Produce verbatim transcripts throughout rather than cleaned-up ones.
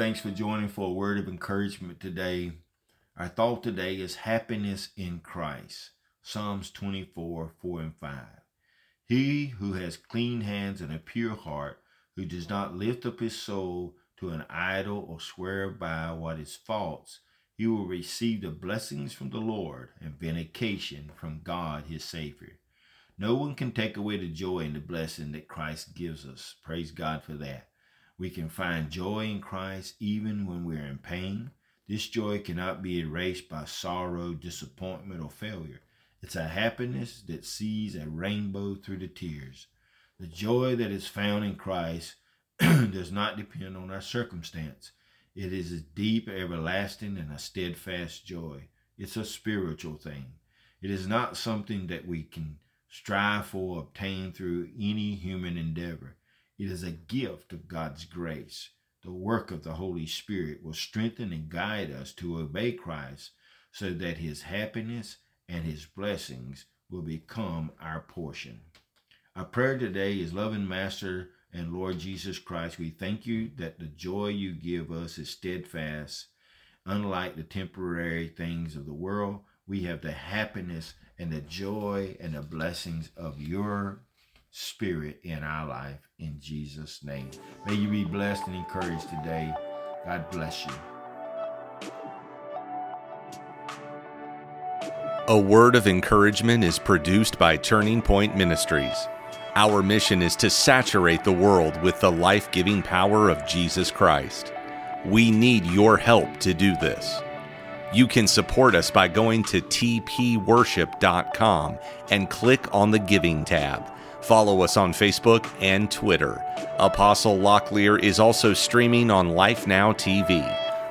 thanks for joining for a word of encouragement today. Our thought today is happiness in Christ. Psalms twenty-four, four and five. He who has clean hands and a pure heart, who does not lift up his soul to an idol or swear by what is false, he will receive the blessings from the Lord and vindication from God his Savior. No one can take away the joy and the blessing that Christ gives us. Praise God for that. We can find joy in Christ even when we're in pain. This joy cannot be erased by sorrow, disappointment, or failure. It's a happiness that sees a rainbow through the tears. The joy that is found in Christ does not depend on our circumstance. It is a deep, everlasting, and a steadfast joy. It's a spiritual thing. It is not something that we can strive for or obtain through any human endeavor. It is a gift of God's grace. The work of the Holy Spirit will strengthen and guide us to obey Christ so that his happiness and his blessings will become our portion. Our prayer today is, loving Master and Lord Jesus Christ, we thank you that the joy you give us is steadfast. Unlike the temporary things of the world, we have the happiness and the joy and the blessings of your Spirit in our life, in Jesus' name. May you be blessed and encouraged today. God bless you. A Word of Encouragement is produced by Turning Point Ministries. Our mission is to saturate the world with the life-giving power of Jesus Christ. We need your help to do this. You can support us by going to t p worship dot com and click on the Giving tab. Follow us on Facebook and Twitter. Apostle Locklear is also streaming on LifeNow T V,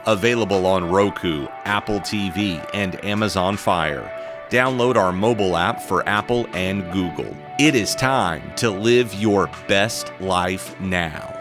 available on Roku, Apple T V, and Amazon Fire. Download our mobile app for Apple and Google. It is time to live your best life now.